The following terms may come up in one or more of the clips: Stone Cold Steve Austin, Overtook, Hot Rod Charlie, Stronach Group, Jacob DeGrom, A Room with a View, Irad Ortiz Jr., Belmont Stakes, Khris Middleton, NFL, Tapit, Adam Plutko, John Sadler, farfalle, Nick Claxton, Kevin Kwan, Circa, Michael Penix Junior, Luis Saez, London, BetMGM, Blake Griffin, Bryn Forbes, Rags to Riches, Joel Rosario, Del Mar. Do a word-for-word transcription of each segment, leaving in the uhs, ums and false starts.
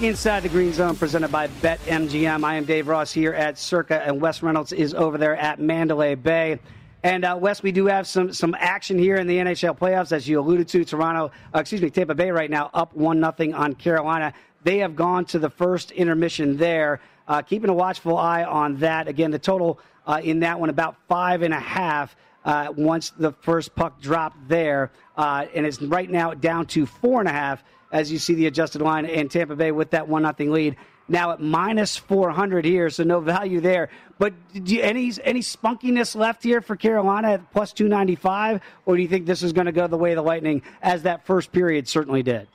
Inside the Green Zone, presented by BetMGM. I am Dave Ross here at Circa, and Wes Reynolds is over there at Mandalay Bay. And, uh, Wes, we do have some some action here in the N H L playoffs, as you alluded to. Toronto, uh, excuse me, Tampa Bay right now up one nothing on Carolina. They have gone to the first intermission there. Uh, keeping a watchful eye on that. Again, the total uh, in that one, about five and a half uh, once the first puck dropped there. Uh, and it's right now down to four and a half. As you see the adjusted line, and Tampa Bay with that one nothing lead. Now at minus four hundred here, so no value there. But do you, any any spunkiness left here for Carolina at plus two ninety-five, or do you think this is going to go the way of the Lightning, as that first period certainly did?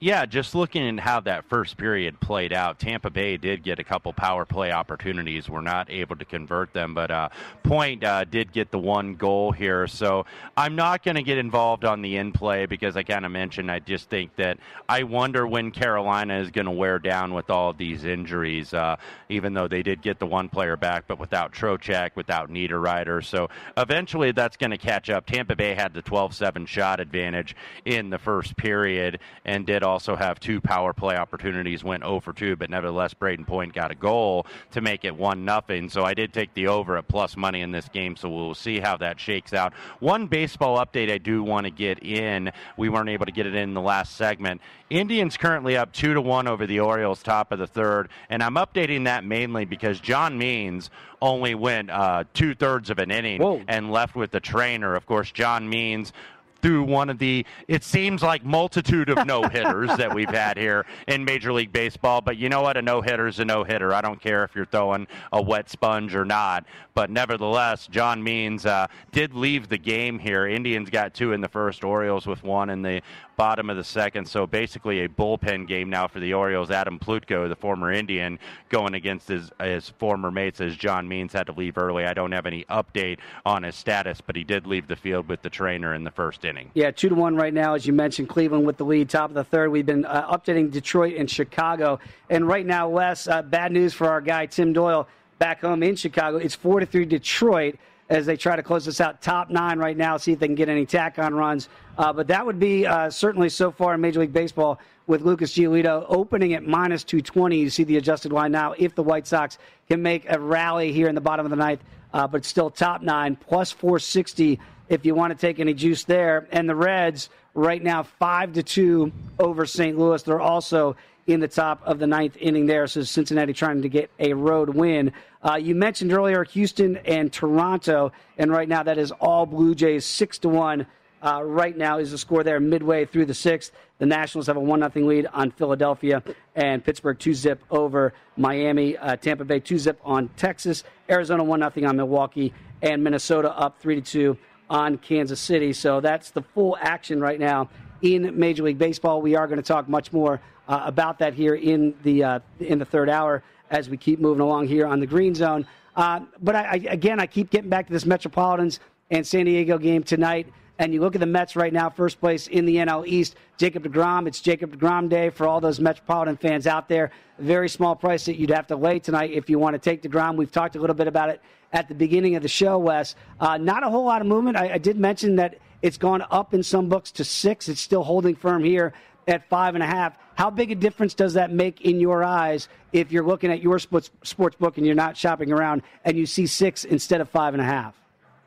Yeah, just looking at how that first period played out, Tampa Bay did get a couple power play opportunities. We're not able to convert them, but uh, Point uh, did get the one goal here. So I'm not going to get involved on the in play, because I kind of mentioned I just think that I wonder when Carolina is going to wear down with all of these injuries, uh, even though they did get the one player back, but without Trocheck, without Niederreiter. So eventually that's going to catch up. Tampa Bay had the twelve seven shot advantage in the first period and did all also have two power play opportunities, went oh for two, but nevertheless Braden Point got a goal to make it one nothing. So I did take the over at plus money in this game, so we'll see how that shakes out. One baseball update I do want to get in. We weren't able to get it in the last segment. Indians currently up two to one over the Orioles, top of the third, and I'm updating that mainly because John Means only went uh, two-thirds of an inning. Whoa. And left with the trainer. Of course, John Means through one of the, it seems like, multitude of no-hitters that we've had here in Major League Baseball. But you know what? A no-hitter is a no-hitter. I don't care if you're throwing a wet sponge or not. But nevertheless, John Means uh, did leave the game here. Indians got two in the first, Orioles with one in the bottom of the second. So basically a bullpen game now for the Orioles. Adam Plutko, the former Indian, going against his, his former mates, as John Means had to leave early. I don't have any update on his status, but he did leave the field with the trainer in the first inning. Yeah, two to one right now, as you mentioned. Cleveland with the lead, top of the third. We've been uh, updating Detroit and Chicago, and right now, Wes, uh, bad news for our guy Tim Doyle back home in Chicago. It's four to three Detroit. as they try to close this out. Top nine right now, see if they can get any tack-on runs. Uh, but that would be uh, certainly so far in Major League Baseball with Lucas Giolito opening at minus two twenty. You see the adjusted line now if the White Sox can make a rally here in the bottom of the ninth. Uh, but still top nine, plus four sixty if you want to take any juice there. And the Reds right now five to two over Saint Louis. They're also in the top of the ninth inning there. So Cincinnati trying to get a road win. Uh, you mentioned earlier Houston and Toronto, and right now that is all Blue Jays six to one. Uh, right now is the score there midway through the sixth. The Nationals have a one nothing lead on Philadelphia, and Pittsburgh two zip over Miami. Uh, Tampa Bay two zip on Texas. Arizona one nothing on Milwaukee, and Minnesota up three to two on Kansas City. So that's the full action right now in Major League Baseball. We are going to talk much more uh, about that here in the uh, in the third hour as we keep moving along here on the Green Zone. Uh, but, I, I, again, I keep getting back to this Metropolitans and San Diego game tonight. And you look at the Mets right now, first place in the N L East, Jacob DeGrom. It's Jacob DeGrom Day for all those Metropolitan fans out there. Very small price that you'd have to lay tonight if you want to take DeGrom. We've talked a little bit about it at the beginning of the show, Wes. Uh, not a whole lot of movement. I, I did mention that it's gone up in some books to six. It's still holding firm here at five and a half. How big a difference does that make in your eyes if you're looking at your sports, sports book and you're not shopping around and you see six instead of five and a half?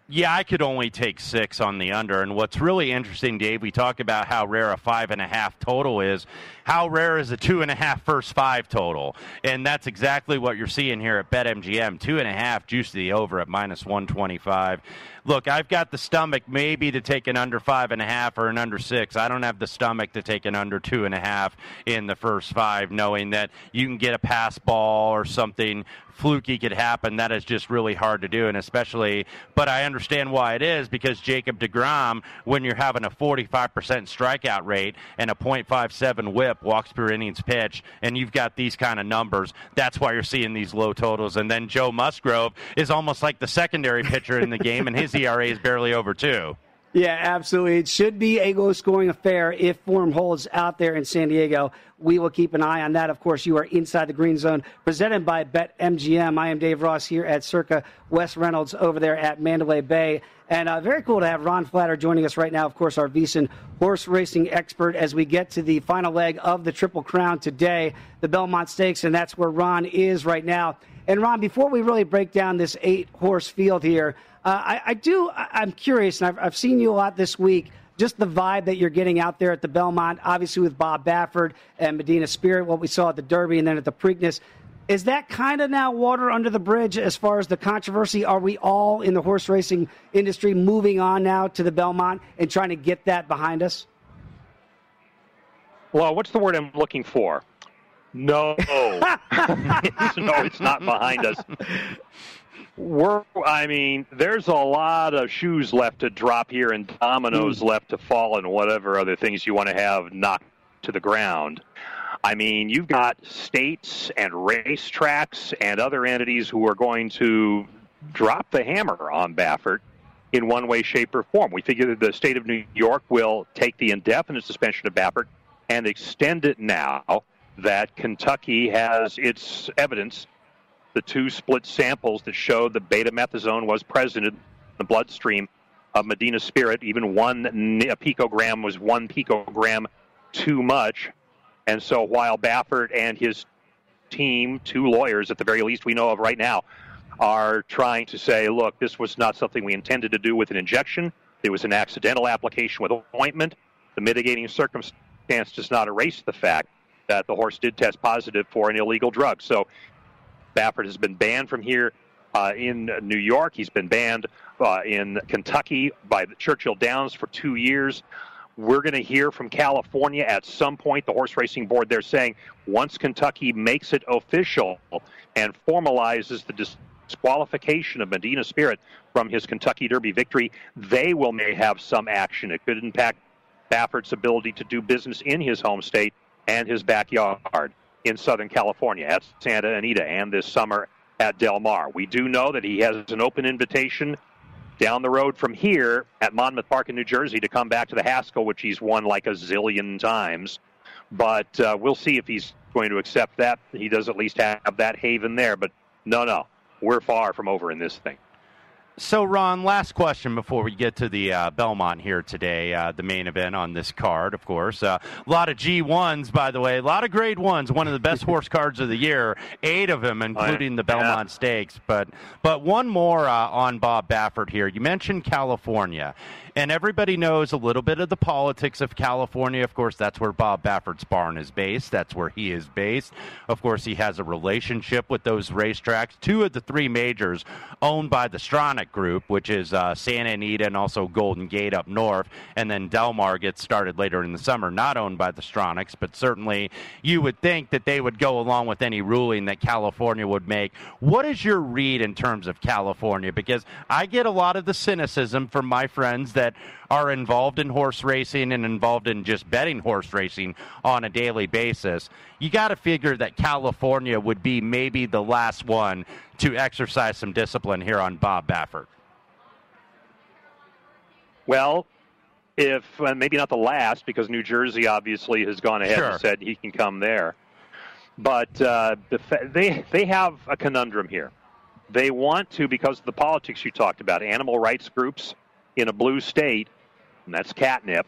Yeah, I could only take six on the under. And what's really interesting, Dave, we talked about how rare a five and a half total is. How rare is a two and a half first five total? And that's exactly what you're seeing here at BetMGM. two and a half juice to the over at minus one twenty-five. Look, I've got the stomach maybe to take an under five and a half or an under six. I don't have the stomach to take an under two and a half in the first five, knowing that you can get a pass ball or something fluky could happen. That is just really hard to do, and especially, but I understand why it is, because Jacob DeGrom, when you're having a forty-five percent strikeout rate and a point five seven whip, walks per innings pitch, and you've got these kind of numbers, that's why you're seeing these low totals. And then Joe Musgrove is almost like the secondary pitcher in the game, and his E R A is barely over two. Yeah, absolutely. It should be a low-scoring affair if form holds out there in San Diego. We will keep an eye on that. Of course, you are Inside the Green Zone, presented by BetMGM. I am Dave Ross here at Circa. Wes Reynolds over there at Mandalay Bay. And uh, very cool to have Ron Flatter joining us right now, of course, our VEASAN horse racing expert, as we get to the final leg of the Triple Crown today, the Belmont Stakes, and that's where Ron is right now. And, Ron, before we really break down this eight-horse field here, Uh, I, I do, I'm curious, and I've, I've seen you a lot this week, just the vibe that you're getting out there at the Belmont, obviously with Bob Baffert and Medina Spirit, what we saw at the Derby and then at the Preakness. Is that kind of now water under the bridge as far as the controversy? Are we all in the horse racing industry moving on now to the Belmont and trying to get that behind us? Well, what's the word I'm looking for? No. No, it's not behind us. We're, I mean, there's a lot of shoes left to drop here and dominoes mm. left to fall and whatever other things you want to have knocked to the ground. I mean, you've got states and racetracks and other entities who are going to drop the hammer on Baffert in one way, shape, or form. We figure that the state of New York will take the indefinite suspension of Baffert and extend it now that Kentucky has its evidence, the two split samples that showed the betamethasone was present in the bloodstream of Medina Spirit. Even one a picogram was one picogram too much. And so while Baffert and his team, two lawyers at the very least we know of right now, are trying to say, look, this was not something we intended to do with an injection. It was an accidental application with ointment. The mitigating circumstance does not erase the fact that the horse did test positive for an illegal drug. So Baffert has been banned from here uh, in New York. He's been banned uh, in Kentucky by the Churchill Downs for two years. We're going to hear from California at some point. The horse racing board, they're saying, once Kentucky makes it official and formalizes the disqualification of Medina Spirit from his Kentucky Derby victory, they will may have some action. It could impact Baffert's ability to do business in his home state and his backyard in Southern California, at Santa Anita, and this summer at Del Mar. We do know that he has an open invitation down the road from here at Monmouth Park in New Jersey to come back to the Haskell, which he's won like a zillion times. But uh, we'll see if he's going to accept that. He does at least have that haven there. But no, no, we're far from over in this thing. So, Ron, last question before we get to the uh, Belmont here today, uh, the main event on this card, of course. Uh, a lot of G ones, by the way, a lot of grade ones, one of the best horse cards of the year, eight of them, including the Belmont yeah. Stakes. But but one more uh, on Bob Baffert here. You mentioned California, and everybody knows a little bit of the politics of California. Of course, that's where Bob Baffert's barn is based. That's where he is based. Of course, he has a relationship with those racetracks, two of the three majors owned by the Stronach Group, which is uh, Santa Anita and also Golden Gate up north, and then Del Mar gets started later in the summer, not owned by the Stronachs, but certainly you would think that they would go along with any ruling that California would make. What is your read in terms of California? Because I get a lot of the cynicism from my friends that are involved in horse racing and involved in just betting horse racing on a daily basis. You got to figure that California would be maybe the last one to exercise some discipline here on Bob Baffert. Well, if uh, maybe not the last, because New Jersey obviously has gone ahead sure. and said he can come there. But uh, they they have a conundrum here. They want to, because of the politics you talked about, animal rights groups in a blue state, and that's catnip.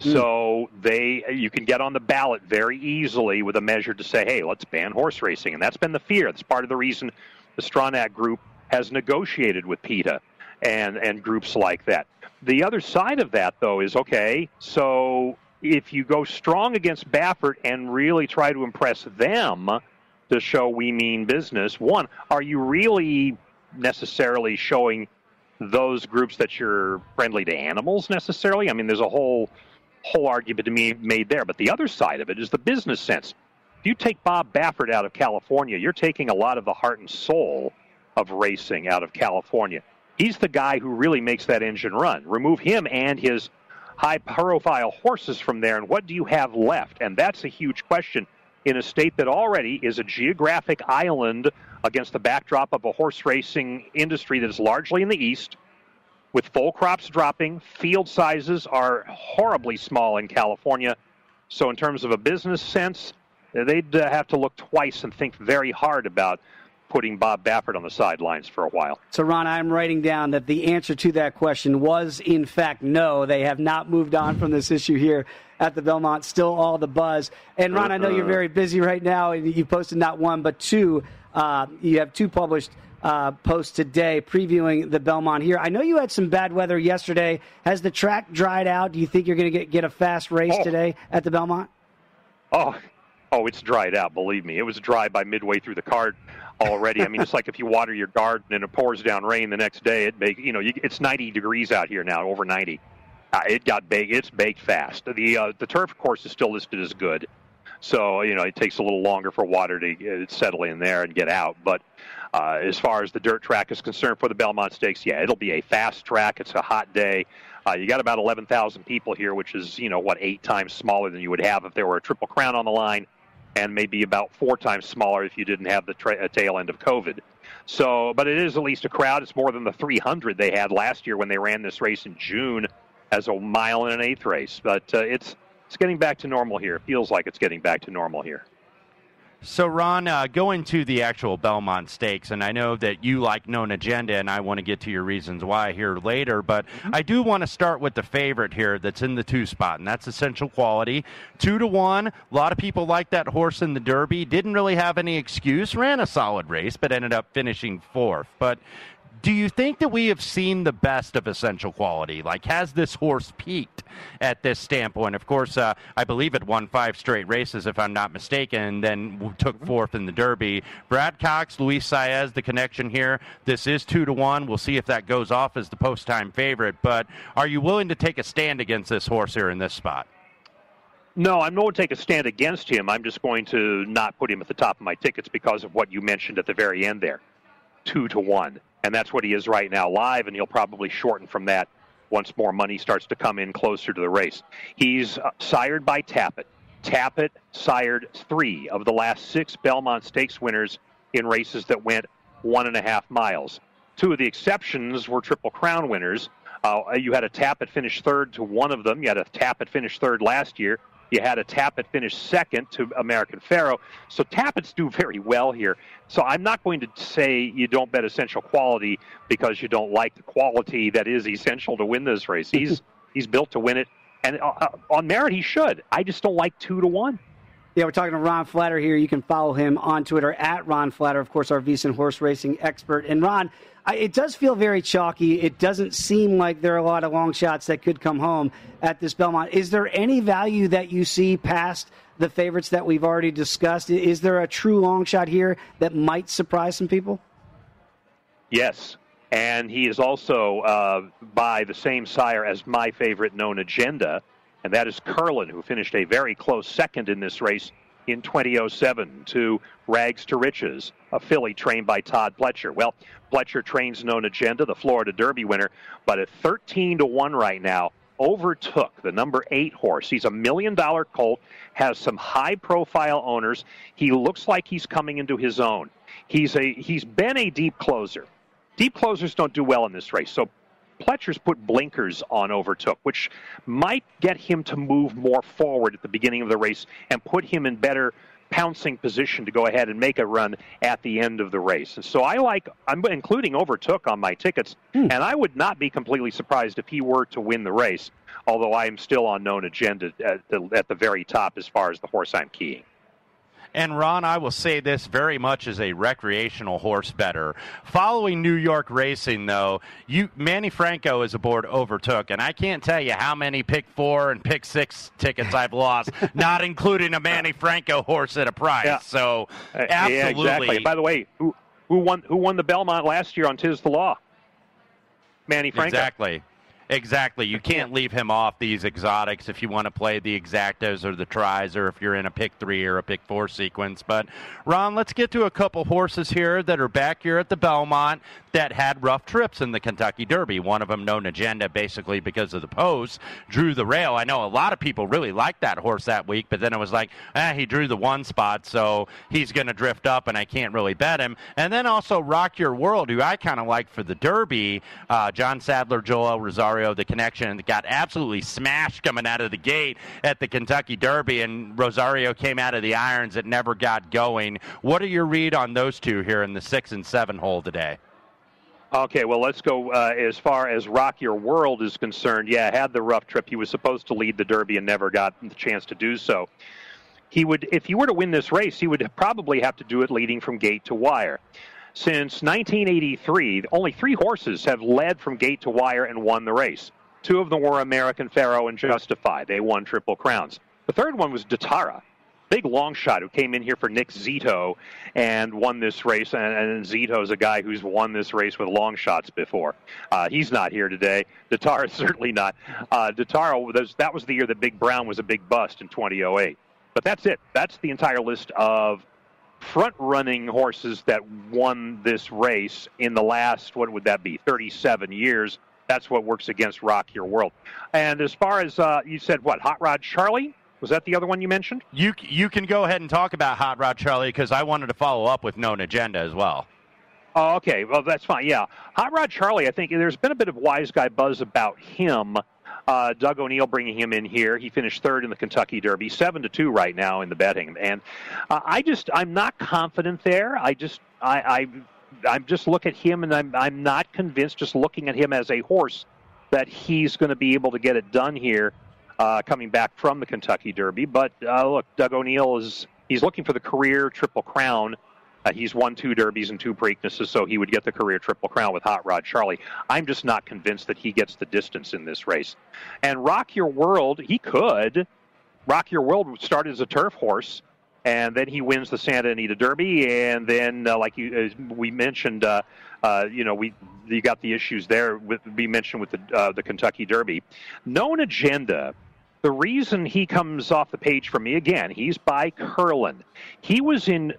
Mm. So they you can get on the ballot very easily with a measure to say, hey, let's ban horse racing. And that's been the fear. That's part of the reason the Stronach Group has negotiated with PETA and, and groups like that. The other side of that, though, is, okay, so if you go strong against Baffert and really try to impress them to show we mean business, one, are you really necessarily showing those groups that you're friendly to animals necessarily? I mean, there's a whole whole argument to be made there. But the other side of it is the business sense. If you take Bob Baffert out of California, you're taking a lot of the heart and soul of racing out of California. He's the guy who really makes that engine run. Remove him and his high-profile horses from there, and what do you have left? And that's a huge question in a state that already is a geographic island against the backdrop of a horse racing industry that is largely in the East, with full crops dropping. Field sizes are horribly small in California. So in terms of a business sense, they'd uh, have to look twice and think very hard about putting Bob Baffert on the sidelines for a while. So, Ron, I'm writing down that the answer to that question was, in fact, no. They have not moved on from this issue here at the Belmont. Still all the buzz. And, Ron, uh-uh. I know you're very busy right now. You posted not one but two. Uh, you have two published uh, posts today previewing the Belmont here. I know you had some bad weather yesterday. Has the track dried out? Do you think you're going to get, get a fast race oh. today at the Belmont? Oh, Oh, it's dried out, believe me. It was dry by midway through the card already. I mean, it's like if you water your garden and it pours down rain the next day, it make, you know, you, it's ninety degrees out here now, over ninety. Uh, it got baked. It's baked fast. The uh, the turf course is still listed as good. So, you know, it takes a little longer for water to uh, settle in there and get out. But uh, as far as the dirt track is concerned for the Belmont Stakes, yeah, it'll be a fast track. It's a hot day. Uh, you got about eleven thousand people here, which is, you know, what, eight times smaller than you would have if there were a Triple Crown on the line, and maybe about four times smaller if you didn't have the tra- tail end of COVID. So, but it is at least a crowd. It's more than the three hundred they had last year when they ran this race in June as a mile and an eighth race. But uh, it's it's getting back to normal here. It feels like it's getting back to normal here. So, Ron, uh, going to the actual Belmont Stakes, and I know that you like Known Agenda, and I want to get to your reasons why here later, but I do want to start with the favorite here that's in the two spot, and that's Essential Quality. Two to one, a lot of people like that horse in the Derby, didn't really have any excuse, ran a solid race, but ended up finishing fourth. But do you think that we have seen the best of Essential Quality? Like, has this horse peaked at this standpoint? Of course, uh, I believe it won five straight races, if I'm not mistaken, and then took fourth in the Derby. Brad Cox, Luis Saez, the connection here. This is two to one. We'll see if that goes off as the post-time favorite. But are you willing to take a stand against this horse here in this spot? No, I'm not going to take a stand against him. I'm just going to not put him at the top of my tickets because of what you mentioned at the very end there. Two to one. And that's what he is right now live, and he'll probably shorten from that once more money starts to come in closer to the race. He's uh, sired by Tapit. Tapit sired three of the last six Belmont Stakes winners in races that went one and a half miles. Two of the exceptions were Triple Crown winners. Uh, you had a Tapit finish third to one of them. You had a Tapit finish third last year. You had a Tapit finish second to American Pharoah. So Tapits do very well here. So I'm not going to say you don't bet Essential Quality because you don't like the quality that is essential to win this race. He's he's built to win it. And uh, on merit, he should. I just don't like two to one. Yeah, we're talking to Ron Flatter here. You can follow him on Twitter, at Ron Flatter, of course, our VEASAN horse racing expert. And, Ron, I, it does feel very chalky. It doesn't seem like there are a lot of long shots that could come home at this Belmont. Is there any value that you see past the favorites that we've already discussed? Is there a true long shot here that might surprise some people? Yes, and he is also uh, by the same sire as my favorite, Known Agenda, and that is Curlin, who finished a very close second in this race in twenty oh seven to Rags to Riches, a filly trained by Todd Pletcher. Well, Pletcher trains Known Agenda, the Florida Derby winner, but at thirteen to one right now, Overtook, the number eight horse. He's a million-dollar colt, has some high-profile owners. He looks like he's coming into his own. He's a he's been a deep closer. Deep closers don't do well in this race, so Pletcher's put blinkers on Overtook, which might get him to move more forward at the beginning of the race and put him in better pouncing position to go ahead and make a run at the end of the race. And so I like, I'm including Overtook on my tickets, hmm. and I would not be completely surprised if he were to win the race, although I am still on Known Agenda at the, at the very top as far as the horse I'm keying. And, Ron, I will say this very much as a recreational horse better. Following New York racing, though, you Manny Franco is aboard Overtook, and I can't tell you how many pick four and pick six tickets I've lost, not including a Manny Franco horse at a price. Yeah. So, absolutely. Yeah, exactly. By the way, who, who won who won the Belmont last year on Tis the Law? Manny Franco. Exactly. Exactly. You can't leave him off these exotics if you want to play the exactos or the tries or if you're in a pick three or a pick four sequence. But, Ron, let's get to a couple horses here that are back here at the Belmont that had rough trips in the Kentucky Derby. One of them, Known Agenda, basically because of the post, drew the rail. I know a lot of people really liked that horse that week, but then it was like, ah, he drew the one spot, so he's going to drift up and I can't really bet him. And then also Rock Your World, who I kind of like for the Derby, uh, John Sadler, Joel Rosario, the connection, that got absolutely smashed coming out of the gate at the Kentucky Derby, and Rosario came out of the irons. It never got going. What are your read on those two here in the six and seven hole today? Okay, well, let's go uh, as far as Rock Your World is concerned. Yeah, had the rough trip. He was supposed to lead the Derby and never got the chance to do so. He would, if he were to win this race, he would probably have to do it leading from gate to wire. Since nineteen eighty-three, only three horses have led from gate to wire and won the race. Two of them were American Pharoah and Justify. They won Triple Crowns. The third one was Datara, big long shot who came in here for Nick Zito and won this race. And, and Zito's a guy who's won this race with long shots before. Uh, he's not here today. Datara certainly not. Uh, Datara, that was the year that Big Brown was a big bust in twenty oh eight. But that's it. That's the entire list of front-running horses that won this race in the last, what would that be, thirty-seven years. That's what works against Rock Your World. And as far as, uh, you said what, Hot Rod Charlie? Was that the other one you mentioned? You you can go ahead and talk about Hot Rod Charlie because I wanted to follow up with Known Agenda as well. Oh, okay. Well, that's fine, yeah. Hot Rod Charlie, I think there's been a bit of wise guy buzz about him. Uh, Doug O'Neill bringing him in here. He finished third in the Kentucky Derby, seven to two right now in the betting. And uh, I just, I'm not confident there. I just, I, I, I'm just look at him and I'm, I'm not convinced just looking at him as a horse that he's going to be able to get it done here uh, coming back from the Kentucky Derby. But uh, look, Doug O'Neill is, he's looking for the career Triple Crown. Uh, he's won two Derbies and two Preaknesses, so he would get the career Triple Crown with Hot Rod Charlie. I'm just not convinced that he gets the distance in this race. And Rock Your World, he could. Rock Your World started as a turf horse, and then he wins the Santa Anita Derby, and then, uh, like you, uh, we mentioned, uh, uh, you know, we you got the issues there with, we mentioned with the uh, the Kentucky Derby. Known Agenda. The reason he comes off the page for me, again, he's by Curlin. He was in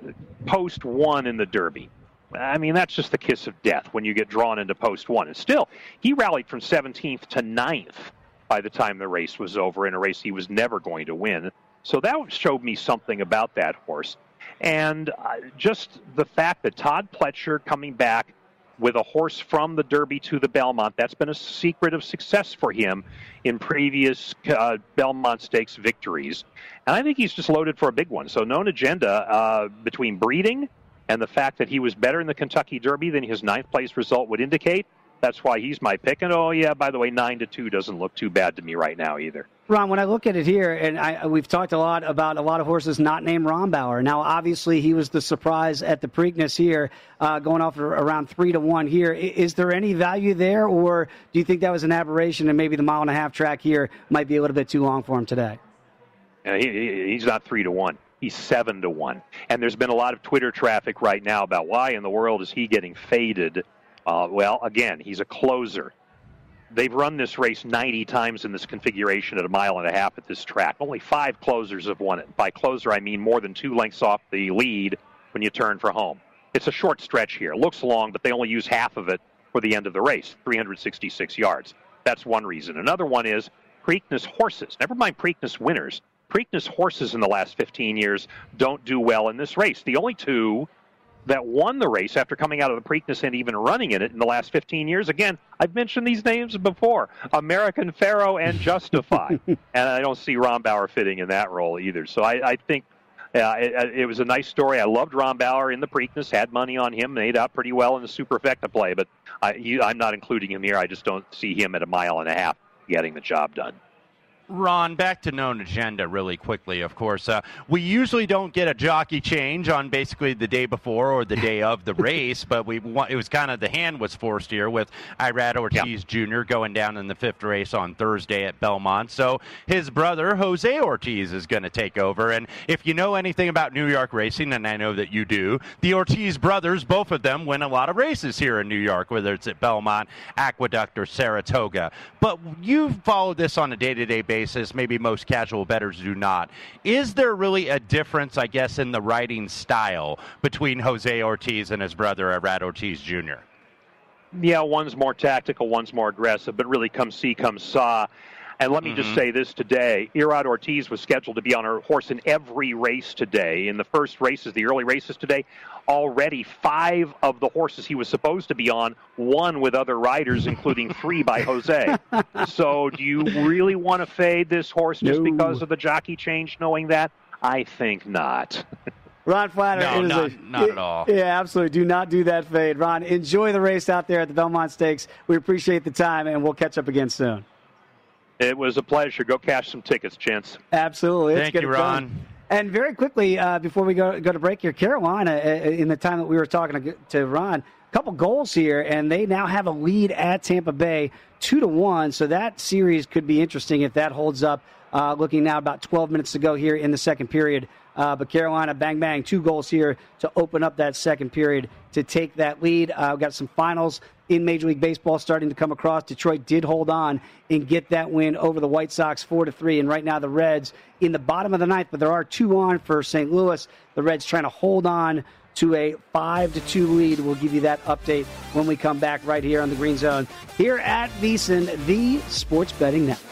post one in the Derby. I mean, that's just the kiss of death when you get drawn into post one. And still, he rallied from seventeenth to ninth by the time the race was over, in a race he was never going to win. So that showed me something about that horse. And just the fact that Todd Pletcher coming back with a horse from the Derby to the Belmont. That's been a secret of success for him in previous uh, Belmont Stakes victories. And I think he's just loaded for a big one. So Known Agenda, uh, between breeding and the fact that he was better in the Kentucky Derby than his ninth place result would indicate, that's why he's my pick. And, oh, yeah, by the way, nine to two doesn't look too bad to me right now either. Ron, when I look at it here, and I, we've talked a lot about a lot of horses not named Rombauer. Now, obviously, he was the surprise at the Preakness here, uh, going off around three to one here. Is there any value there, or do you think that was an aberration and maybe the mile-and-a-half track here might be a little bit too long for him today? Uh, he, he's not three to one. He's seven to one. And there's been a lot of Twitter traffic right now about why in the world is he getting faded. Uh, well, again, he's a closer. They've run this race ninety times in this configuration at a mile and a half at this track. Only five closers have won it. By closer, I mean more than two lengths off the lead when you turn for home. It's a short stretch here. It looks long, but they only use half of it for the end of the race, three hundred sixty-six yards. That's one reason. Another one is Preakness horses. Never mind Preakness winners. Preakness horses in the last fifteen years don't do well in this race. The only two that won the race after coming out of the Preakness and even running in it in the last fifteen years. Again, I've mentioned these names before, American Pharoah and Justify. And I don't see Rombauer fitting in that role either. So I, I think uh, it, it was a nice story. I loved Rombauer in the Preakness, had money on him, made out pretty well in the Superfecta play, but I, he, I'm not including him here. I just don't see him at a mile and a half getting the job done. Ron, back to Known Agenda really quickly, of course. Uh, we usually don't get a jockey change on basically the day before or the day of the race, but we it was kind of the hand was forced here with Irad Ortiz yep. Junior going down in the fifth race on Thursday at Belmont. So his brother, Jose Ortiz, is going to take over. And if you know anything about New York racing, and I know that you do, the Ortiz brothers, both of them, win a lot of races here in New York, whether it's at Belmont, Aqueduct, or Saratoga. But you follow this on a day-to-day basis. Basis, maybe most casual bettors do not. Is there really a difference, I guess, in the riding style between Jose Ortiz and his brother, Irad Ortiz Junior? Yeah, one's more tactical, one's more aggressive, but really come see, come saw. And let me mm-hmm. just say this today. Irad Ortiz was scheduled to be on her horse in every race today. In the first races, the early races today, already five of the horses he was supposed to be on, one with other riders, including three by Jose. So do you really want to fade this horse just no. because of the jockey change, knowing that? I think not. Ron Flatter. No, it not, a, not at all. It, yeah, absolutely. Do not do that fade. Ron, enjoy the race out there at the Belmont Stakes. We appreciate the time, and we'll catch up again soon. It was a pleasure. Go cash some tickets, gents. Absolutely. Thank you, Ron. And very quickly, uh, before we go go to break here, Carolina, uh, in the time that we were talking to, to Ron, a couple goals here, and they now have a lead at Tampa Bay, two to one. So that series could be interesting if that holds up. Uh, looking now about twelve minutes to go here in the second period. Uh, but Carolina, bang, bang, two goals here to open up that second period to take that lead. Uh, we've got some finals in Major League Baseball starting to come across. Detroit did hold on and get that win over the White Sox four to three. And right now the Reds in the bottom of the ninth, but there are two on for Saint Louis. The Reds trying to hold on to a five to two lead. We'll give you that update when we come back right here on the Green Zone here at VEASAN, the Sports Betting Network.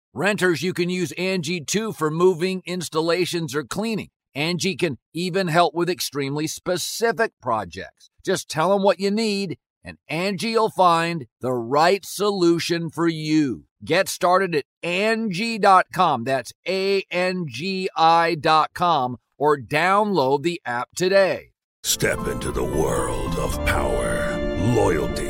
Renters, you can use Angie too for moving, installations, or cleaning. Angie can even help with extremely specific projects. Just tell them what you need, and Angie will find the right solution for you. Get started at Angie dot com. That's A N G I dot com, or download the app today. Step into the world of power, loyalty,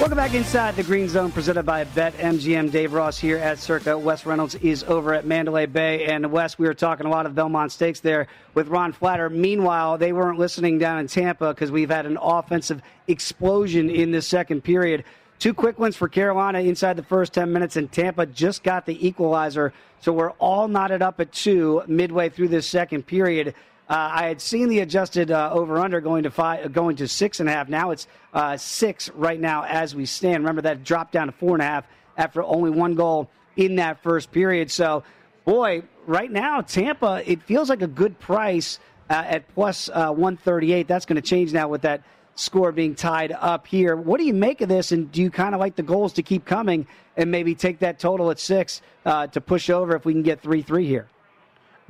Welcome back inside the Green Zone, presented by BetMGM. Dave Ross here at Circa. Wes Reynolds is over at Mandalay Bay. And, Wes, we were talking a lot of Belmont Stakes there with Ron Flatter. Meanwhile, they weren't listening down in Tampa because we've had an offensive explosion in this second period. Two quick ones for Carolina inside the first ten minutes, and Tampa just got the equalizer. So we're all knotted up at two midway through this second period. Uh, I had seen the adjusted uh, over-under going to five, going to six and a half. Now it's uh, six right now as we stand. Remember that dropped down to four and a half after only one goal in that first period. So, boy, right now Tampa, it feels like a good price uh, at plus uh, one thirty-eight. That's going to change now with that score being tied up here. What do you make of this? And do you kind of like the goals to keep coming and maybe take that total at six uh, to push over if we can get three three here?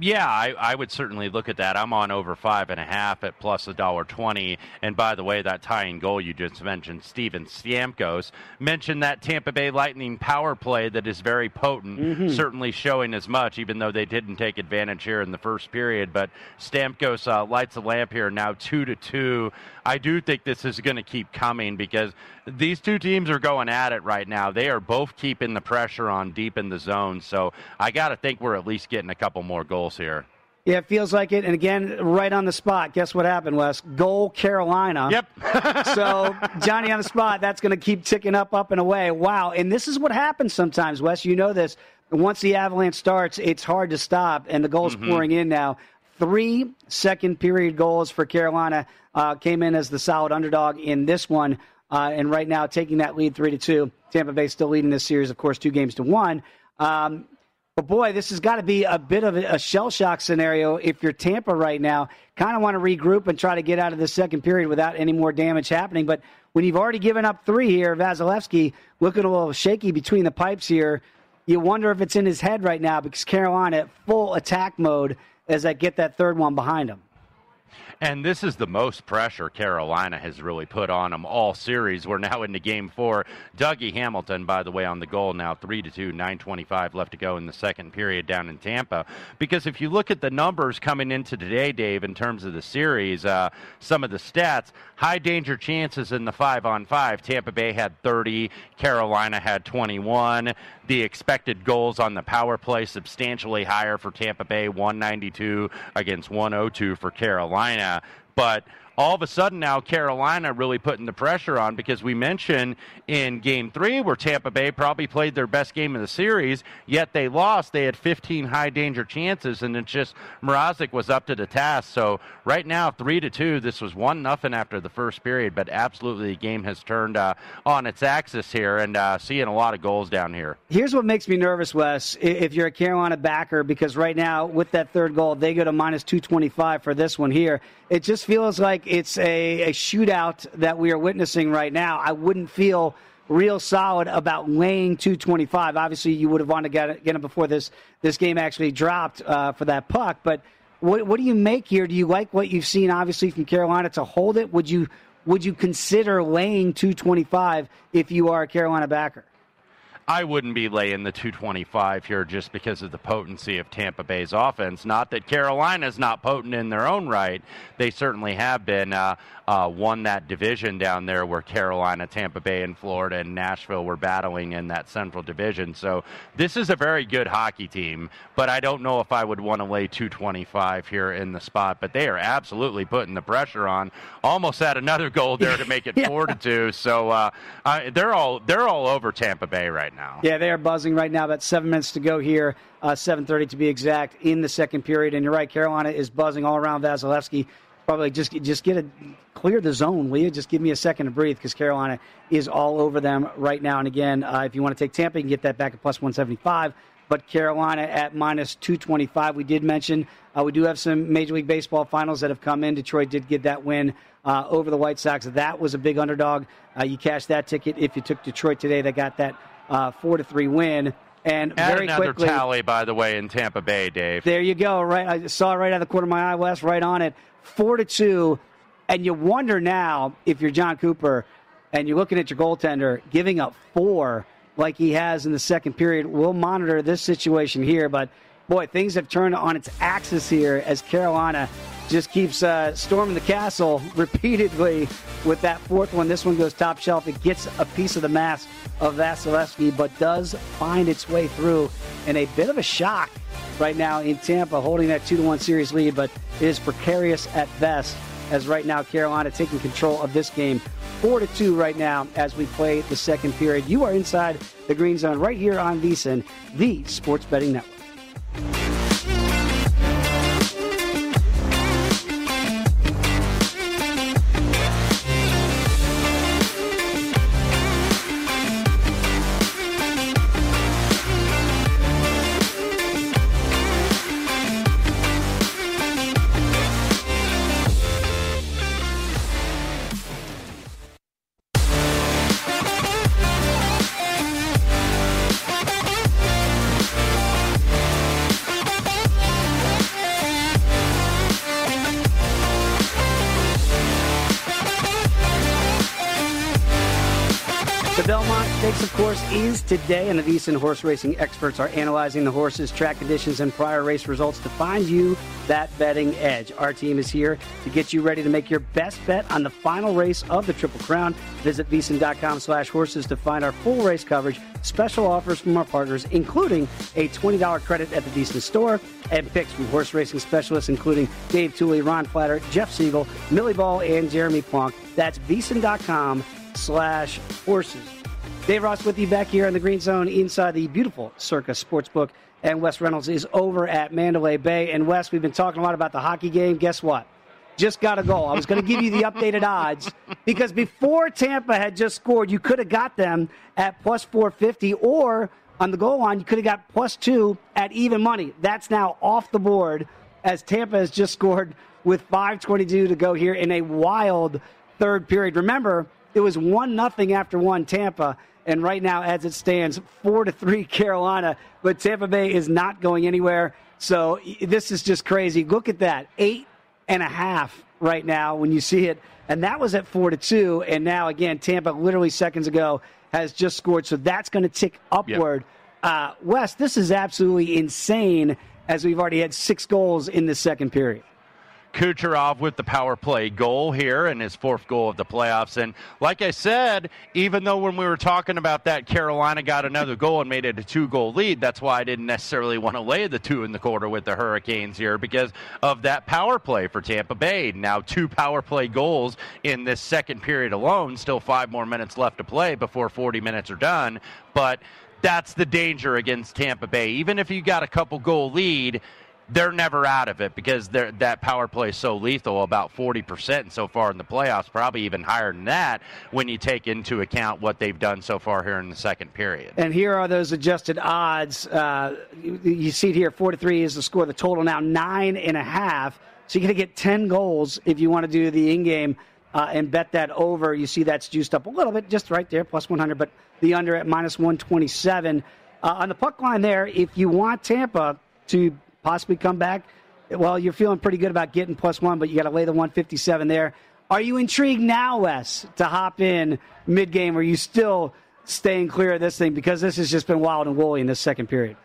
Yeah, I, I would certainly look at that. I'm on over five and a half at plus a dollar twenty. And by the way, that tying goal you just mentioned, Steven Stamkos mentioned that Tampa Bay Lightning power play that is very potent, mm-hmm. certainly showing as much, even though they didn't take advantage here in the first period. But Stamkos uh, lights the lamp here now, two to two. I do think this is going to keep coming because these two teams are going at it right now. They are both keeping the pressure on deep in the zone. So I got to think we're at least getting a couple more goals here. Yeah, it feels like it. And again, right on the spot. Guess what happened, Wes? Goal Carolina. Yep. So Johnny on the spot, that's going to keep ticking up, up and away. Wow. And this is what happens sometimes, Wes. You know this. Once the avalanche starts, it's hard to stop. And the goals mm-hmm. pouring in now. Three second period goals for Carolina uh, came in as the solid underdog in this one. Uh, and right now taking that lead three to two. Tampa Bay still leading this series, of course, two games to one. Um, But, boy, this has got to be a bit of a shell shock scenario if you're Tampa right now. Kind of want to regroup and try to get out of the second period without any more damage happening. But when you've already given up three here, Vasilevsky looking a little shaky between the pipes here, you wonder if it's in his head right now because Carolina full attack mode as they get that third one behind him. And this is the most pressure Carolina has really put on them all series. We're now into game four. Dougie Hamilton, by the way, on the goal now, three to two, nine twenty-five left to go in the second period down in Tampa. Because if you look at the numbers coming into today, Dave, in terms of the series, uh, some of the stats, high danger chances in the five on five. Tampa Bay had thirty, Carolina had twenty-one. The expected goals on the power play substantially higher for Tampa Bay, one ninety-two against one oh two for Carolina. But all of a sudden now Carolina really putting the pressure on, because we mentioned in game three where Tampa Bay probably played their best game of the series, yet they lost. They had fifteen high danger chances, and it's just Mrazek was up to the task. So right now, three to two, this was one nothing after the first period, but absolutely the game has turned uh, on its axis here, and uh, seeing a lot of goals down here. Here's what makes me nervous, Wes, if you're a Carolina backer, because right now with that third goal, they go to minus two twenty-five for this one here. It just feels like it's a, a shootout that we are witnessing right now. I wouldn't feel real solid about laying two twenty-five. Obviously, you would have wanted to get it, get it before this this game actually dropped uh, for that puck. But what what do you make here? Do you like what you've seen, obviously, from Carolina to hold it? Would you would you consider laying two twenty-five if you are a Carolina backer? I wouldn't be laying the two twenty-five here just because of the potency of Tampa Bay's offense. Not that Carolina's not potent in their own right. They certainly have been. Uh, uh, won that division down there where Carolina, Tampa Bay, and Florida and Nashville were battling in that central division. So this is a very good hockey team, but I don't know if I would want to lay two twenty-five here in the spot. But they are absolutely putting the pressure on. Almost had another goal there to make it yeah. four to two. So uh, uh, they're all they're all over Tampa Bay right now. Now. Yeah, they are buzzing right now. About seven minutes to go here, uh, seven thirty to be exact, in the second period. And you're right, Carolina is buzzing all around Vasilevsky. Probably just just get a clear the zone, will you? Just give me a second to breathe, because Carolina is all over them right now. And again, uh, if you want to take Tampa, you can get that back at plus one seventy-five. But Carolina at minus two twenty-five. We did mention uh, we do have some Major League Baseball finals that have come in. Detroit did get that win uh, over the White Sox. That was a big underdog. Uh, you cashed that ticket if you took Detroit today. They got that Uh, four to three win, and Add very another quickly, tally, by the way, in Tampa Bay, Dave. There you go. Right, I saw it right out of the corner of my eye, Wes, right on it, four to two. And you wonder now if you're John Cooper and you're looking at your goaltender giving up four like he has in the second period. We'll monitor this situation here, but boy, things have turned on its axis here as Carolina just keeps uh, storming the castle repeatedly with that fourth one. This one goes top shelf. It gets a piece of the mask of Vasilevsky, but does find its way through. And a bit of a shock right now in Tampa, holding that two to one series lead, but it is precarious at best, as right now Carolina taking control of this game. four to two right now as we play the second period. You are inside the Green Zone right here on VSiN, the Sports Betting Network. Is today, and the VSiN horse racing experts are analyzing the horses, track conditions, and prior race results to find you that betting edge. Our team is here to get you ready to make your best bet on the final race of the Triple Crown. Visit VSiN.com slash horses to find our full race coverage, special offers from our partners, including a twenty dollars credit at the VSiN store, and picks from horse racing specialists, including Dave Tooley, Ron Flatter, Jeff Siegel, Millie Ball, and Jeremy Plonk. That's VSiN.com slash horses. Dave Ross with you back here in the Green Zone inside the beautiful Circa Sportsbook. And Wes Reynolds is over at Mandalay Bay. And, Wes, we've been talking a lot about the hockey game. Guess what? Just got a goal. I was going to give you the updated odds, because before Tampa had just scored, you could have got them at plus four fifty, or on the goal line, you could have got plus two at even money. That's now off the board as Tampa has just scored with five twenty-two to go here in a wild third period. Remember, it was one nothing after one Tampa. And right now, as it stands, four to three Carolina. But Tampa Bay is not going anywhere. So this is just crazy. Look at that. Eight and a half right now when you see it. And that was at four to two. And now, again, Tampa literally seconds ago has just scored. So that's going to tick upward. Yep. Uh, Wes, this is absolutely insane as we've already had six goals in the second period. Kucherov with the power play goal here and his fourth goal of the playoffs. And like I said, even though when we were talking about that, Carolina got another goal and made it a two-goal lead, that's why I didn't necessarily want to lay the two in the quarter with the Hurricanes here because of that power play for Tampa Bay. Now two power play goals in this second period alone, still five more minutes left to play before forty minutes are done. But that's the danger against Tampa Bay. Even if you got a couple-goal lead, they're never out of it because that power play is so lethal, about forty percent so far in the playoffs, probably even higher than that when you take into account what they've done so far here in the second period. And here are those adjusted odds. Uh, you, you see it here, four to three is the score. The total now nine point five. So you're going to get ten goals if you want to do the in-game uh, and bet that over. You see that's juiced up a little bit, just right there, plus one hundred, but the under at minus one twenty-seven. Uh, on the puck line there, if you want Tampa to possibly come back, well, you're feeling pretty good about getting plus one, but you got to lay the one fifty-seven there. Are you intrigued now, Wes, to hop in mid-game? Or are you still staying clear of this thing? Because this has just been wild and woolly in this second period.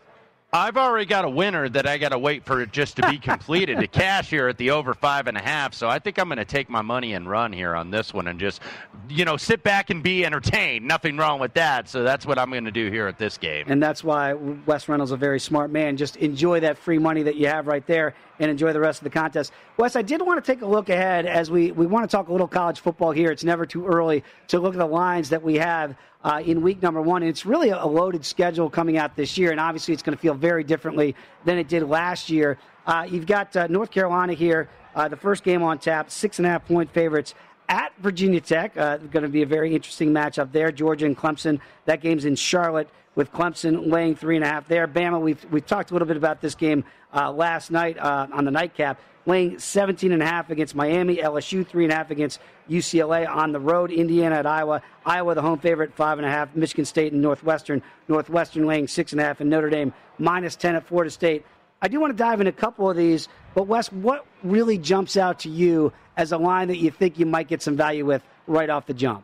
I've already got a winner that I got to wait for it just to be completed to cash here at the over five and a half. So I think I'm going to take my money and run here on this one and just, you know, sit back and be entertained. Nothing wrong with that. So that's what I'm going to do here at this game. And that's why Wes Reynolds is a very smart man. Just enjoy that free money that you have right there and enjoy the rest of the contest. Wes, I did want to take a look ahead as we, we want to talk a little college football here. It's never too early to look at the lines that we have Uh, in week number one. And it's really a loaded schedule coming out this year, and obviously it's going to feel very differently than it did last year. Uh, you've got uh, North Carolina here, uh, the first game on tap, six-and-a-half-point favorites at Virginia Tech. Uh, going to be a very interesting matchup there. Georgia and Clemson, that game's in Charlotte with Clemson laying three-and-a-half there. Bama, we've, we've talked a little bit about this game uh, last night uh, on the nightcap, laying seventeen and a half against Miami, L S U, three and a half against U C L A on the road, Indiana at Iowa, Iowa the home favorite, five and a half, Michigan State and Northwestern, Northwestern laying six and a half, and Notre Dame minus ten at Florida State. I do want to dive in a couple of these, but Wes, what really jumps out to you as a line that you think you might get some value with right off the jump?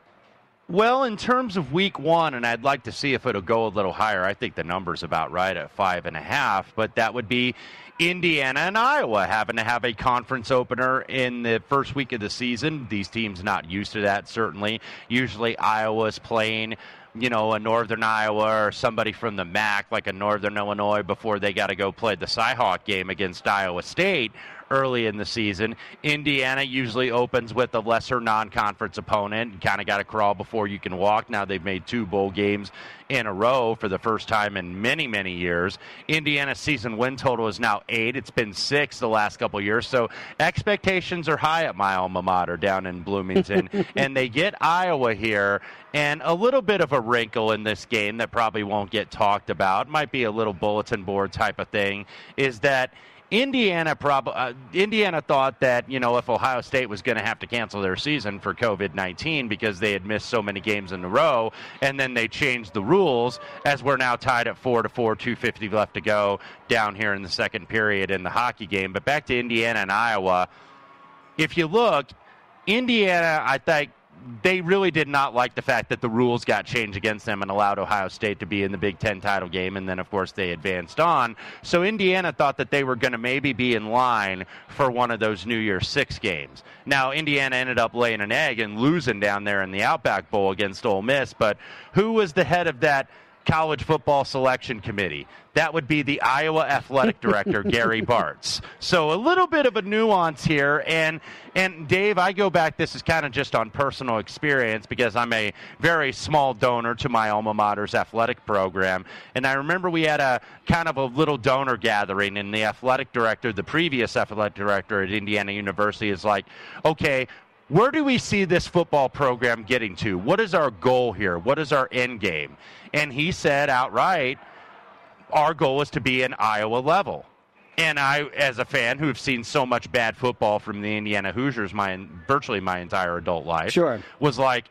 Well, in terms of week one, and I'd like to see if it'll go a little higher, I think the number's about right at five and a half, but that would be Indiana and Iowa having to have a conference opener in the first week of the season. These teams not used to that, certainly. Usually Iowa's playing, you know, a Northern Iowa or somebody from the M A C, like a Northern Illinois, before they got to go play the Cy-Hawk game against Iowa State early in the season. Indiana usually opens with a lesser non-conference opponent. You kind of got to crawl before you can walk. Now they've made two bowl games in a row for the first time in many, many years. Indiana's season win total is now eight. It's been six the last couple of years. So expectations are high at my alma mater down in Bloomington. And they get Iowa here. And a little bit of a wrinkle in this game that probably won't get talked about, might be a little bulletin board type of thing, is that Indiana prob- uh, Indiana thought that, you know, if Ohio State was going to have to cancel their season for covid nineteen because they had missed so many games in a row, and then they changed the rules as we're now tied at four to four, two fifty left to go down here in the second period in the hockey game. But back to Indiana and Iowa, if you look, Indiana, I think, they really did not like the fact that the rules got changed against them and allowed Ohio State to be in the Big Ten title game. And then, of course, they advanced on. So Indiana thought that they were going to maybe be in line for one of those New Year's Six games. Now, Indiana ended up laying an egg and losing down there in the Outback Bowl against Ole Miss. But who was the head of that college football selection committee? That would be the Iowa athletic director, Gary Bartz. So a little bit of a nuance here. And, and Dave, I go back, this is kind of just on personal experience because I'm a very small donor to my alma mater's athletic program. And I remember we had a kind of a little donor gathering, and the athletic director, the previous athletic director at Indiana University, is like, okay, where do we see this football program getting to? What is our goal here? What is our end game? And he said outright, our goal is to be an Iowa level. And I, as a fan who have seen so much bad football from the Indiana Hoosiers my virtually my entire adult life, sure, was like,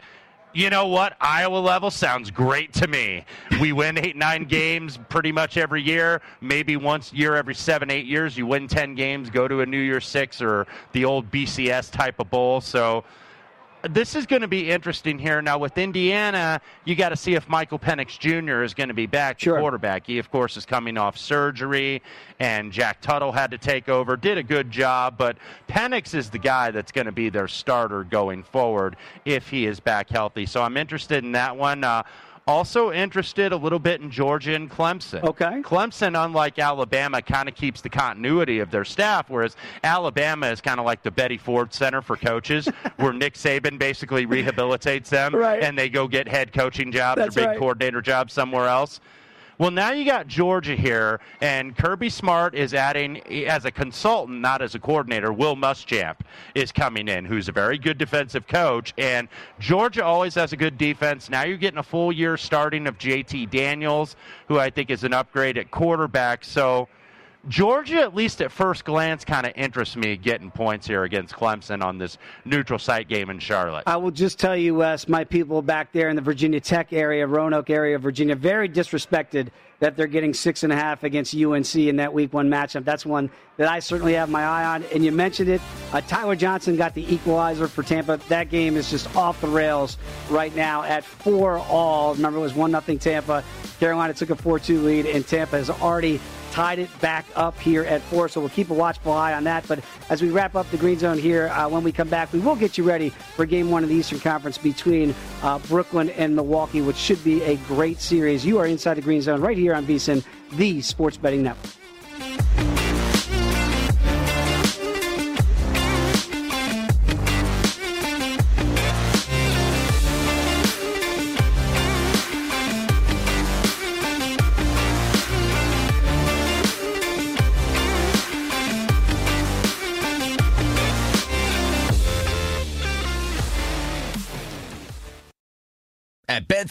you know what? Iowa level sounds great to me. We win eight, nine games pretty much every year. Maybe once a year every seven, eight years. You win ten games, go to a New Year's Six or the old B C S type of bowl. So this is going to be interesting here. Now, with Indiana, you got to see if Michael Penix Junior is going to be back, sure. The quarterback. He, of course, is coming off surgery, and Jack Tuttle had to take over, did a good job. But Penix is the guy that's going to be their starter going forward if he is back healthy. So I'm interested in that one. Uh, Also interested a little bit in Georgia and Clemson. Okay. Clemson, unlike Alabama, kind of keeps the continuity of their staff, whereas Alabama is kind of like the Betty Ford Center for coaches, where Nick Saban basically rehabilitates them, right. And they go get head coaching jobs That's or big right. coordinator jobs somewhere else. Well, now you got Georgia here, and Kirby Smart is adding, as a consultant, not as a coordinator, Will Muschamp is coming in, who's a very good defensive coach, and Georgia always has a good defense. Now you're getting a full year starting of J T Daniels, who I think is an upgrade at quarterback, so Georgia, at least at first glance, kind of interests me getting points here against Clemson on this neutral site game in Charlotte. I will just tell you, Wes, my people back there in the Virginia Tech area, Roanoke area of Virginia, very disrespected that they're getting six and a half against U N C in that week one matchup. That's one that I certainly have my eye on. And you mentioned it, uh, Tyler Johnson got the equalizer for Tampa. That game is just off the rails right now at four all. Remember, it was one nothing Tampa. Carolina took a four two lead, and Tampa has already tied it back up here at four, so we'll keep a watchful eye on that. But as we wrap up the Green Zone here, uh, when we come back, we will get you ready for Game One of the Eastern Conference between uh, Brooklyn and Milwaukee, which should be a great series. You are inside the Green Zone right here on VSiN, the Sports Betting Network. At Bet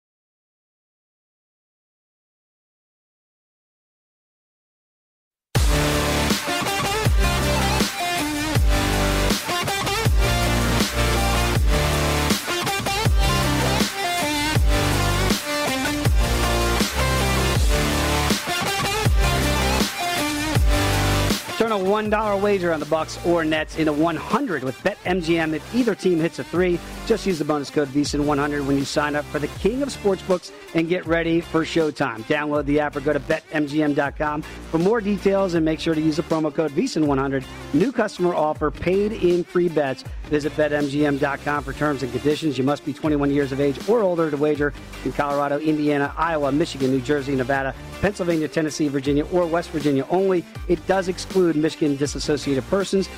Turn a one dollar wager on the Bucks or Nets into one hundred with BetMGM if either team hits a three. Just use the bonus code V S I N one hundred when you sign up for the King of Sportsbooks and get ready for showtime. Download the app or go to Bet M G M dot com for more details and make sure to use the promo code V S I N one hundred. New customer offer, paid in free bets. Visit Bet M G M dot com for terms and conditions. You must be twenty-one years of age or older to wager in Colorado, Indiana, Iowa, Michigan, New Jersey, Nevada, Pennsylvania, Tennessee, Virginia, or West Virginia only. It does exclude Michigan disassociated persons.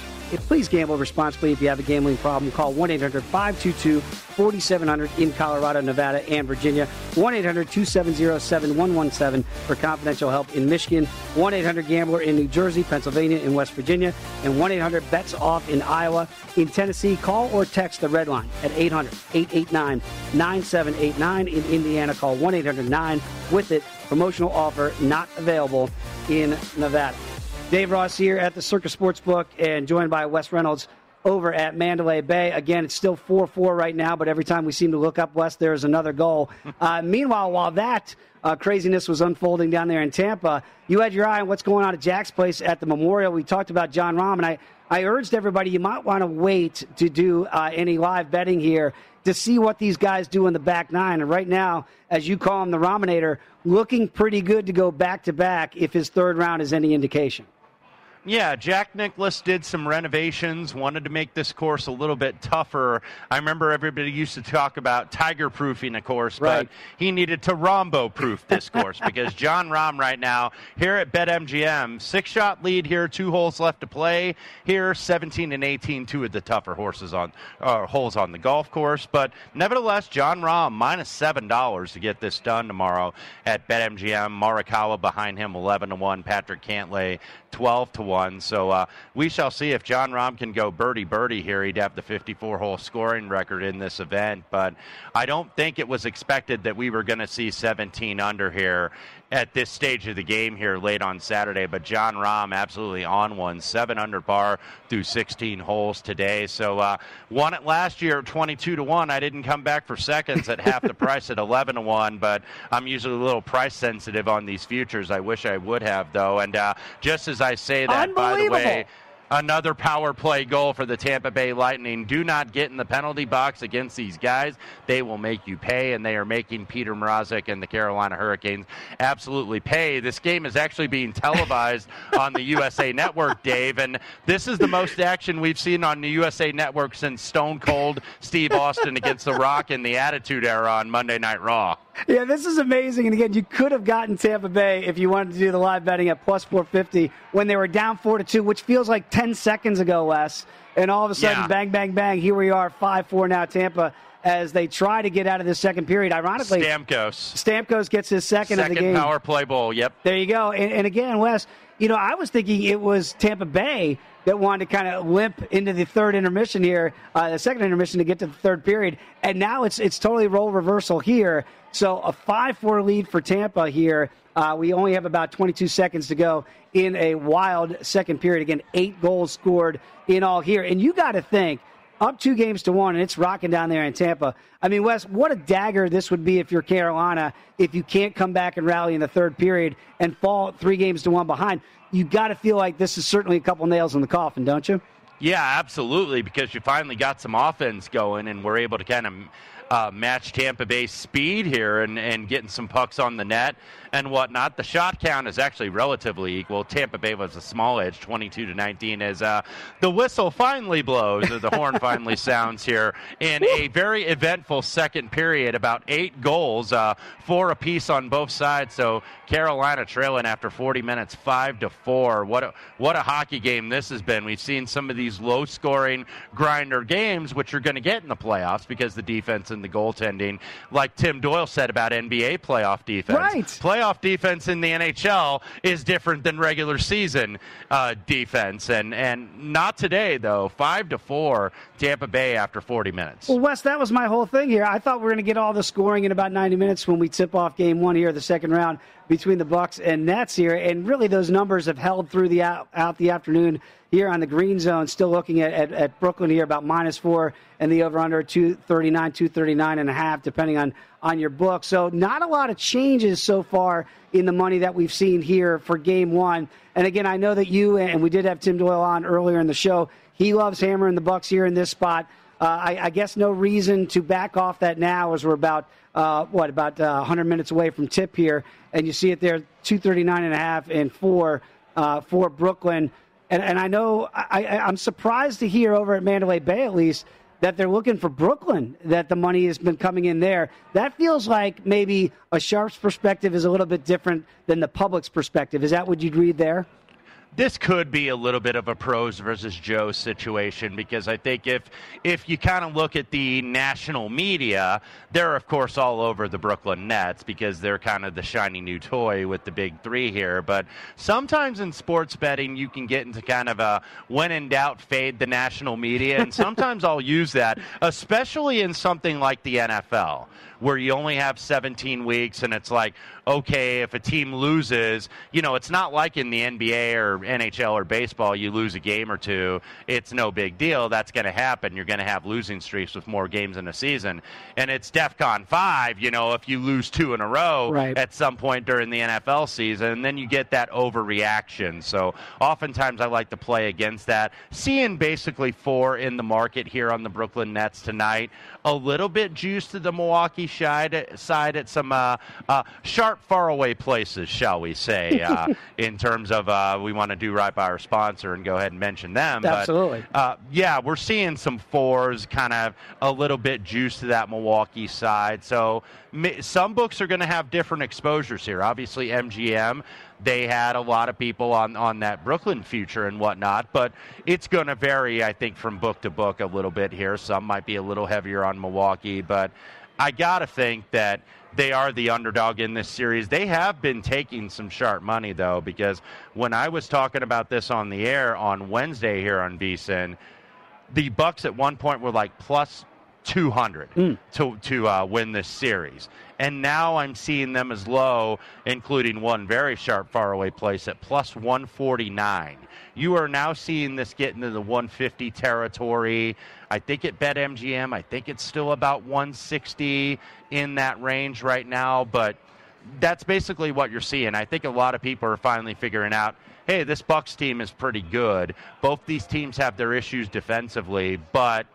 Please gamble responsibly. If you have a gambling problem, call one eight hundred five two two four seven zero zero in Colorado, Nevada, and Virginia. one eight hundred two seven zero seven one one seven for confidential help in Michigan. one eight hundred gambler in New Jersey, Pennsylvania, and West Virginia. And one eight hundred bets off in Iowa. In Tennessee, call or text the red line at eight hundred eight eight nine nine seven eight nine. In Indiana, call one eight hundred nine with it. Promotional offer not available in Nevada. Dave Ross here at the Circa Sportsbook and joined by Wes Reynolds over at Mandalay Bay. Again, it's still four four right now, but every time we seem to look up, Wes, there is another goal. Uh, meanwhile, while that uh, craziness was unfolding down there in Tampa, you had your eye on what's going on at Jack's Place at the Memorial. We talked about Jon Rahm, and I, I urged everybody, you might want to wait to do uh, any live betting here to see what these guys do in the back nine. And right now, as you call him, the Rahminator, looking pretty good to go back-to-back if his third round is any indication. Yeah, Jack Nicklaus did some renovations, wanted to make this course a little bit tougher. I remember everybody used to talk about tiger-proofing a course, right, but he needed to Rombo-proof this course because Jon Rahm right now here at BetMGM, six-shot lead here, two holes left to play here, seventeen and eighteen, two of the tougher horses on uh, holes on the golf course. But nevertheless, Jon Rahm minus seven dollars to get this done tomorrow at BetMGM. Morikawa behind him, eleven to one. Patrick Cantlay, twelve to one. So uh, we shall see if Jon Rahm can go birdie-birdie here. He'd have the fifty-four hole scoring record in this event. But I don't think it was expected that we were going to see seventeen under here at this stage of the game here late on Saturday. But Jon Rahm absolutely on one, seven under par through sixteen holes today. So uh, won it last year at twenty-two to one. I didn't come back for seconds at half the price at eleven to one. But I'm usually a little price sensitive on these futures. I wish I would have, though. And uh, just as I say that, by the way, another power play goal for the Tampa Bay Lightning. Do not get in the penalty box against these guys. They will make you pay, and they are making Peter Mrazek and the Carolina Hurricanes absolutely pay. This game is actually being televised on the U S A Network, Dave, and this is the most action we've seen on the U S A Network since Stone Cold Steve Austin against The Rock in the Attitude Era on Monday Night Raw. Yeah, this is amazing. And again, you could have gotten Tampa Bay if you wanted to do the live betting at plus four fifty when they were down four to two, which feels like ten seconds ago, Wes. And all of a sudden, yeah. bang, bang, bang, here we are, five four now Tampa as they try to get out of this second period. Ironically, Stamkos. Stamkos gets his second, second of the game. Second power play ball, yep. There you go. And, and again, Wes, you know, I was thinking it was Tampa Bay that wanted to kind of limp into the third intermission here, uh, the second intermission to get to the third period. And now it's it's totally role reversal here. So a five four lead for Tampa here. Uh, we only have about twenty-two seconds to go in a wild second period. Again, eight goals scored in all here. And you got to think, up two games to one, and it's rocking down there in Tampa. I mean, Wes, what a dagger this would be if you're Carolina, if you can't come back and rally in the third period and fall three games to one behind. You got to feel like this is certainly a couple nails in the coffin, don't you? Yeah, absolutely, because you finally got some offense going and we're able to kind of uh, match Tampa Bay's speed here and, and getting some pucks on the net and whatnot. The shot count is actually relatively equal. Tampa Bay was a small edge, twenty-two to nineteen, as uh, the whistle finally blows, or the horn finally sounds here in a very eventful second period. About eight goals, uh, four apiece on both sides. So Carolina trailing after forty minutes, five to four. What a, what a hockey game this has been. We've seen some of these these low-scoring grinder games, which you're going to get in the playoffs because the defense and the goaltending, like Tim Doyle said about N B A playoff defense. Right. Playoff defense in the N H L is different than regular season uh, defense, and and not today, though. Five to four, Tampa Bay after forty minutes. Well, Wes, that was my whole thing here. I thought we were going to get all the scoring in about ninety minutes when we tip off game one here, the second round between the Bucks and Nets here, and really those numbers have held through the out, out the afternoon here on the green zone. Still looking at, at, at Brooklyn here, about minus four, and the over-under two thirty-nine, two thirty-nine and a half, depending on, on your book. So not a lot of changes so far in the money that we've seen here for game one. And again, I know that you, and we did have Tim Doyle on earlier in the show, he loves hammering the Bucks here in this spot. Uh, I, I guess no reason to back off that now as we're about, uh, what, about uh, one hundred minutes away from tip here. And you see it there, two thirty-nine and a half and four uh, for Brooklyn. And, and I know I, I, I'm surprised to hear over at Mandalay Bay, at least, that they're looking for Brooklyn, that the money has been coming in there. That feels like maybe a Sharps perspective is a little bit different than the public's perspective. Is that what you'd read there? This could be a little bit of a pros versus Joe situation, because I think if if you kind of look at the national media, they're, of course, all over the Brooklyn Nets because they're kind of the shiny new toy with the big three here. But sometimes in sports betting, you can get into kind of a when in doubt, fade the national media. And sometimes I'll use that, especially in something like the N F L, where you only have seventeen weeks and it's like, okay, if a team loses, you know, it's not like in the N B A or N H L or baseball, you lose a game or two, it's no big deal. That's going to happen. You're going to have losing streaks with more games in a season. And it's DEFCON five, you know, if you lose two in a row right. at some point during the N F L season, and then you get that overreaction. So oftentimes I like to play against that. Seeing basically four in the market here on the Brooklyn Nets tonight. A little bit juice to the Milwaukee side, side at some uh, uh, sharp, faraway places, shall we say, uh, in terms of uh, we want to do right by our sponsor and go ahead and mention them. Absolutely. But, uh, yeah, we're seeing some fours, kind of a little bit juice to that Milwaukee side. So some books are going to have different exposures here. Obviously, M G M, they had a lot of people on, on that Brooklyn future and whatnot, but it's going to vary, I think, from book to book a little bit here. Some might be a little heavier on Milwaukee, but I got to think that they are the underdog in this series. They have been taking some sharp money, though, because when I was talking about this on the air on Wednesday here on VSiN, the Bucks at one point were like plus two hundred mm. to to uh, win this series. And now I'm seeing them as low, including one very sharp faraway place at plus one forty-nine. You are now seeing this get into the one fifty territory. I think at BetMGM, I think it's still about one sixty in that range right now. But that's basically what you're seeing. I think a lot of people are finally figuring out, hey, this Bucks team is pretty good. Both these teams have their issues defensively, but,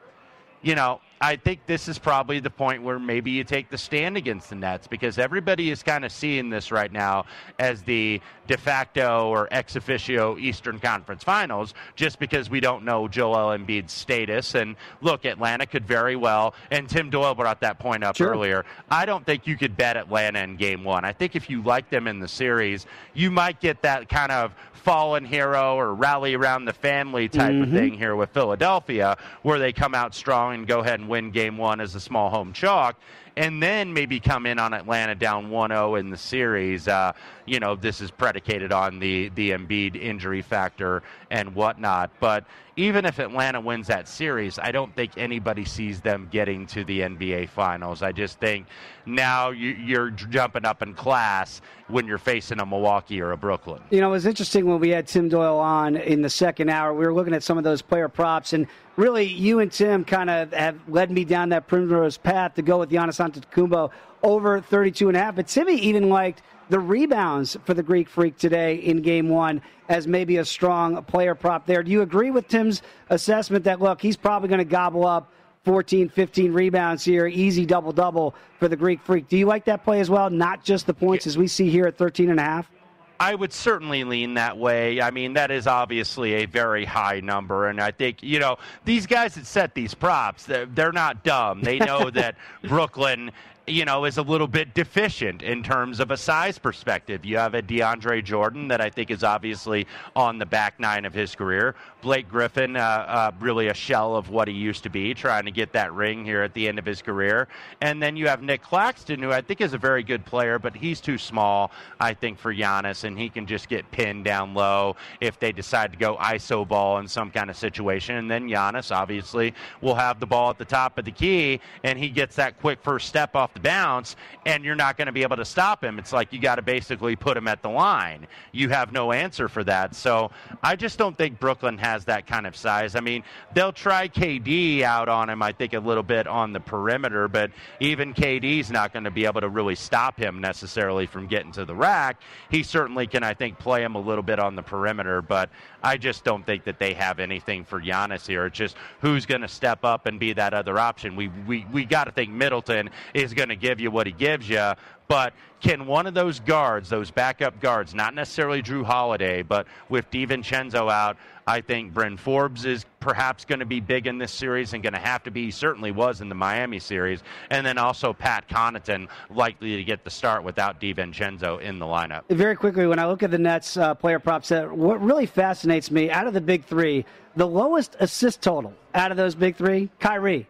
you know, I think this is probably the point where maybe you take the stand against the Nets, because everybody is kind of seeing this right now as the de facto or ex officio Eastern Conference Finals, just because we don't know Joel Embiid's status. And look, Atlanta could very well, and Tim Doyle brought that point up sure. earlier. I don't think you could bet Atlanta in game one. I think if you like them in the series, you might get that kind of fallen hero or rally around the family type mm-hmm. of thing here with Philadelphia, where they come out strong and go ahead and win game one as a small home chalk, and then maybe come in on Atlanta down one oh in the series. Uh, you know, this is predicated on the, the Embiid injury factor and whatnot. But even if Atlanta wins that series, I don't think anybody sees them getting to the N B A Finals. I just think now you, you're jumping up in class when you're facing a Milwaukee or a Brooklyn. You know, it was interesting when we had Tim Doyle on in the second hour. We were looking at some of those player props, and really you and Tim kind of have led me down that primrose path to go with Giannis Antetokounmpo over thirty-two and a half. But Timmy even liked the rebounds for the Greek Freak today in game one as maybe a strong player prop there. Do you agree with Tim's assessment that, look, he's probably going to gobble up fourteen, fifteen rebounds here, easy double-double for the Greek Freak? Do you like that play as well, not just the points as we see here at thirteen and a half? I would certainly lean that way. I mean, that is obviously a very high number. And I think, you know, these guys that set these props, they're, they're not dumb. They know that Brooklyn you know, is a little bit deficient in terms of a size perspective. You have a DeAndre Jordan that I think is obviously on the back nine of his career. Blake Griffin, uh, uh, really a shell of what he used to be, trying to get that ring here at the end of his career. And then you have Nick Claxton, who I think is a very good player, but he's too small, I think, for Giannis, and he can just get pinned down low if they decide to go iso ball in some kind of situation. And then Giannis, obviously, will have the ball at the top of the key, and he gets that quick first step off the bounce, and you're not going to be able to stop him. It's like you got to basically put him at the line. You have no answer for that. So I just don't think Brooklyn has that kind of size. I mean, they'll try K D out on him, I think, a little bit on the perimeter, but even K D's not going to be able to really stop him necessarily from getting to the rack. He certainly can, I think, play him a little bit on the perimeter, but I just don't think that they have anything for Giannis here. It's just who's going to step up and be that other option. We we, we got to think Middleton is going to give you what he gives you, but can one of those guards, those backup guards, not necessarily Drew Holiday, but with DiVincenzo out, I think Bryn Forbes is perhaps going to be big in this series and going to have to be. He certainly was in the Miami series. And then also Pat Connaughton likely to get the start without DiVincenzo in the lineup. Very quickly, when I look at the Nets uh, player prop set, what really fascinates me, out of the big three, the lowest assist total out of those big three, Kyrie.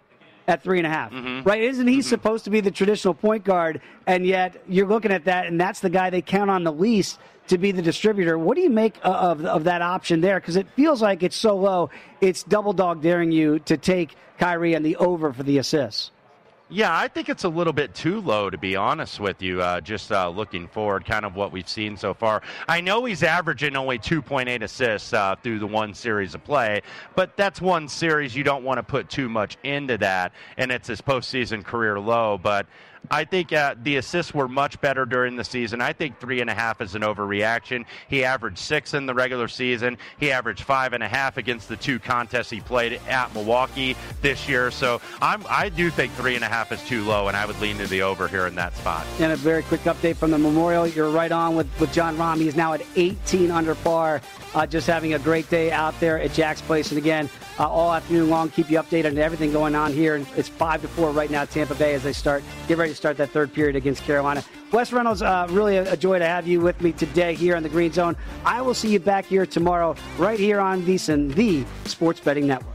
At three and a half, mm-hmm. right? Isn't he mm-hmm. supposed to be the traditional point guard? And yet you're looking at that, and that's the guy they count on the least to be the distributor. What do you make of of that option there? Because it feels like it's so low, it's double dog daring you to take Kyrie and the over for the assists. Yeah, I think it's a little bit too low, to be honest with you, uh, just uh, looking forward, kind of what we've seen so far. I know he's averaging only two point eight assists uh, through the one series of play, but that's one series. You don't want to put too much into that, and it's his postseason career low, but I think uh, the assists were much better during the season. I think three and a half is an overreaction. He averaged six in the regular season. He averaged five and a half against the two contests he played at Milwaukee this year. So I'm, I do think three and a half is too low, and I would lean to the over here in that spot. And a very quick update from the Memorial. You're right on with, with Jon Rahm. He's now at eighteen under par, uh, just having a great day out there at Jack's Place. And again, uh, all afternoon long, keep you updated on everything going on here. And it's five to four right now, Tampa Bay, as they start. Get ready to start that third period against Carolina. Wes Reynolds, uh, really a joy to have you with me today here on the Green Zone. I will see you back here tomorrow right here on VEASAN, the Sports Betting Network.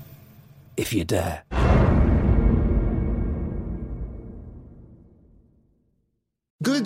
If you dare. Good